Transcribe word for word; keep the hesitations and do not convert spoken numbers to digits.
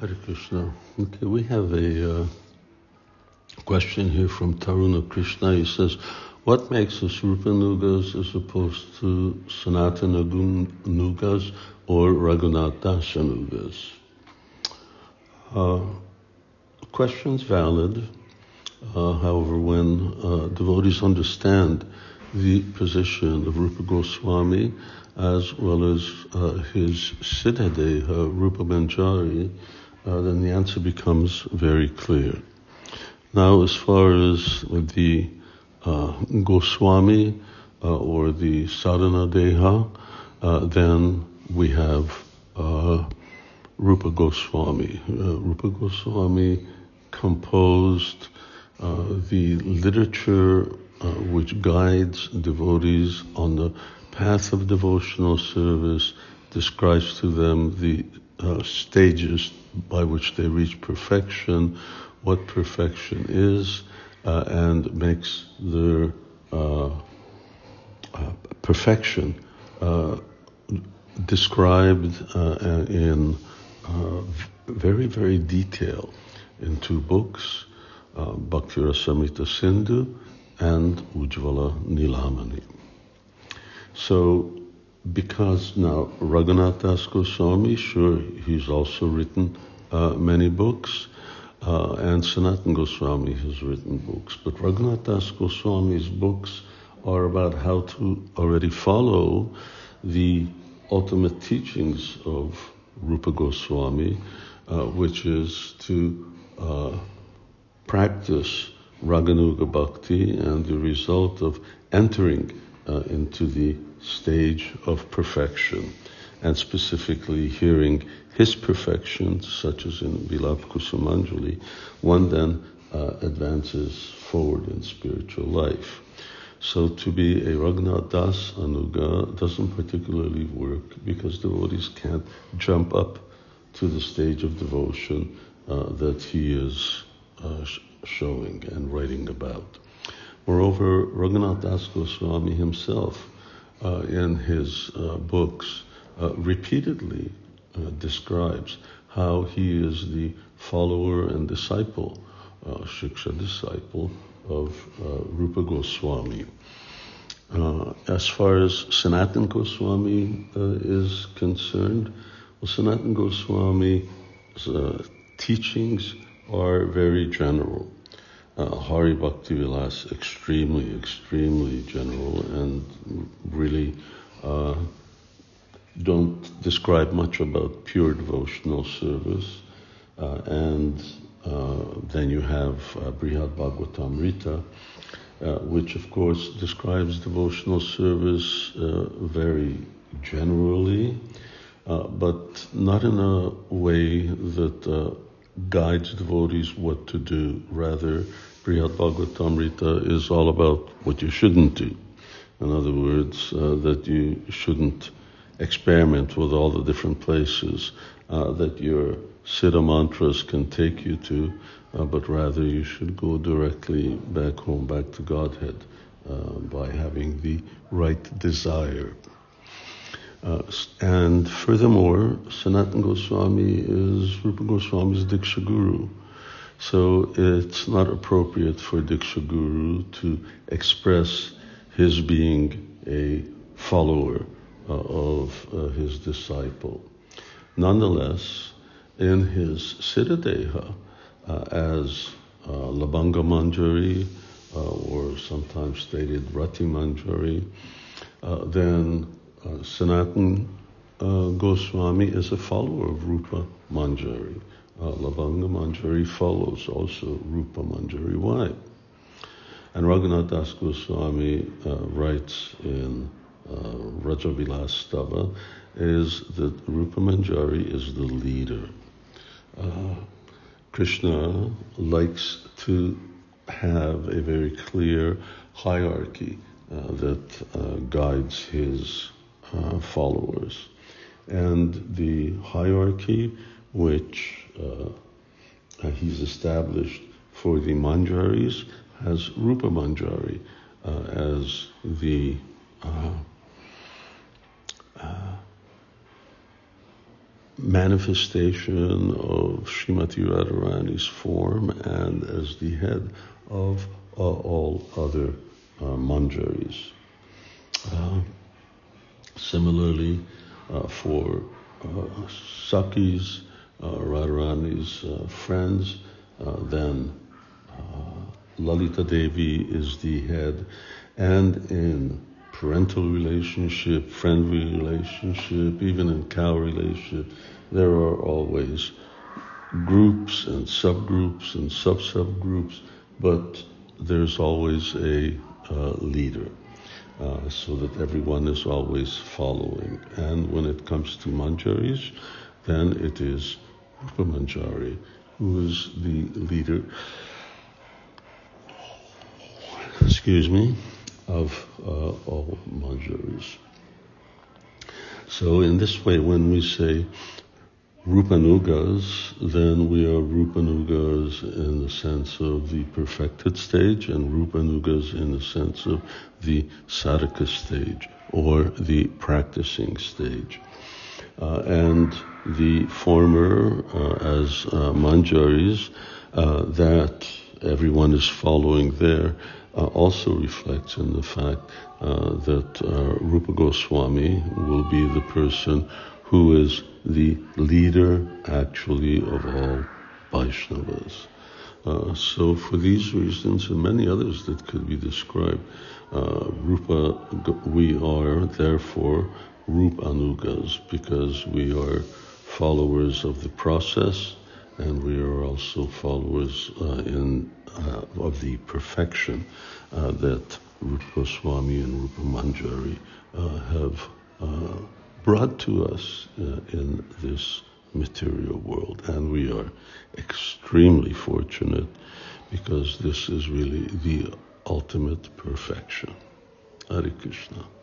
Hare Krishna. Okay, we have a uh, question here from Taruna Krishna. He says, what makes us Rupanugas as opposed to Sanatanagunugas or Raghunatha Dasanugas? Uh, question's valid. Uh, however, when uh, devotees understand the position of Rupa Goswami as well as uh, his Siddhadeha, Rupa Manjari, Uh, then the answer becomes very clear. Now, as far as the uh, Goswami uh, or the Sādhana Deha, uh, then we have uh, Rupa Goswami. Uh, Rupa Goswami composed uh, the literature uh, which guides devotees on the path of devotional service, describes to them the Uh, stages by which they reach perfection, what perfection is, uh, and makes their uh, uh, perfection uh, described uh, in uh, very, very detail in two books, uh, Bhakti Rasamita Sindhu and Ujjvala Nilamani. So, because now Raghunath Das Goswami, sure, he's also written uh, many books, uh, and Sanatana Goswami has written books. But Raghunath Das Goswami's books are about how to already follow the ultimate teachings of Rupa Goswami, uh, which is to uh, practice Raganuga Bhakti, and the result of entering uh, into the stage of perfection, and specifically hearing his perfection, such as in Vilāpa-kusumāñjali, one then uh, advances forward in spiritual life. So to be a Raghunath Dasanuga doesn't particularly work, because devotees can't jump up to the stage of devotion uh, that he is uh, sh- showing and writing about. Moreover, Raghunath Das Goswami himself Uh, in his uh, books, uh, repeatedly uh, describes how he is the follower and disciple, uh, Shiksha disciple, of uh, Rupa Goswami. Uh, as far as Sanatana Goswami uh, is concerned, well, Sanatana Goswami's uh, teachings are very general. Uh, Hari Bhakti Vilas, extremely, extremely general, and really uh, don't describe much about pure devotional service. Uh, and uh, then you have uh, Brihad Bhagavatamrita, uh, which of course describes devotional service uh, very generally, uh, but not in a way that uh, guides devotees what to do. Rather, Brihad Bhagavatamrita is all about what you shouldn't do. In other words, uh, that you shouldn't experiment with all the different places uh, that your Siddha mantras can take you to, uh, but rather you should go directly back home, back to Godhead, uh, by having the right desire. Uh, and furthermore, Sanatana Goswami is Rupa Goswami's Diksha Guru. So it's not appropriate for Diksha Guru to express his being a follower uh, of uh, his disciple. Nonetheless, in his Siddhadeha, uh, as uh, Labanga Manjari, uh, or sometimes stated Rati Manjari, uh, then Uh, Sanatana uh, Goswami is a follower of Rupa Manjari. Uh, Labanga Manjari follows also Rupa Manjari. Why? And Raghunath Das Goswami uh, writes in uh, Raghavilasa Stava is that Rupa Manjari is the leader. Uh, Krishna likes to have a very clear hierarchy uh, that uh, guides his Uh, followers, and the hierarchy which uh, he's established for the Manjaris has Rupa Manjari uh, as the uh, uh, manifestation of Srimati Radharani's form and as the head of uh, all other uh, manjaris. Uh, similarly, uh, for uh, Sakhis, uh, Radharani's uh, friends, uh, then uh, Lalita Devi is the head, and in parental relationship, friend relationship, even in cow relationship, there are always groups and subgroups and sub-subgroups, but there's always a uh, leader, uh, so that everyone is always following. And when it comes to manjaris, then it is Rupa Manjari who is the leader, excuse me, of uh, all manjaris. So in this way, when we say Rupanugas, then we are Rupanugas in the sense of the perfected stage and Rupanugas in the sense of the sadhaka stage or the practicing stage. Uh, and the former uh, as uh, manjaris, uh, that everyone is following there, Uh, also reflects in the fact uh, that uh, Rupa Goswami will be the person who is the leader actually of all Vaishnavas. Uh, so for these reasons and many others that could be described, uh, Rupa, we are therefore Rupanugas, because we are followers of the process and we are also followers uh, in Uh, of the perfection uh, that Rupa Goswami and Rupa Manjari uh, have uh, brought to us uh, in this material world. And we are extremely fortunate because this is really the ultimate perfection. Hare Krishna.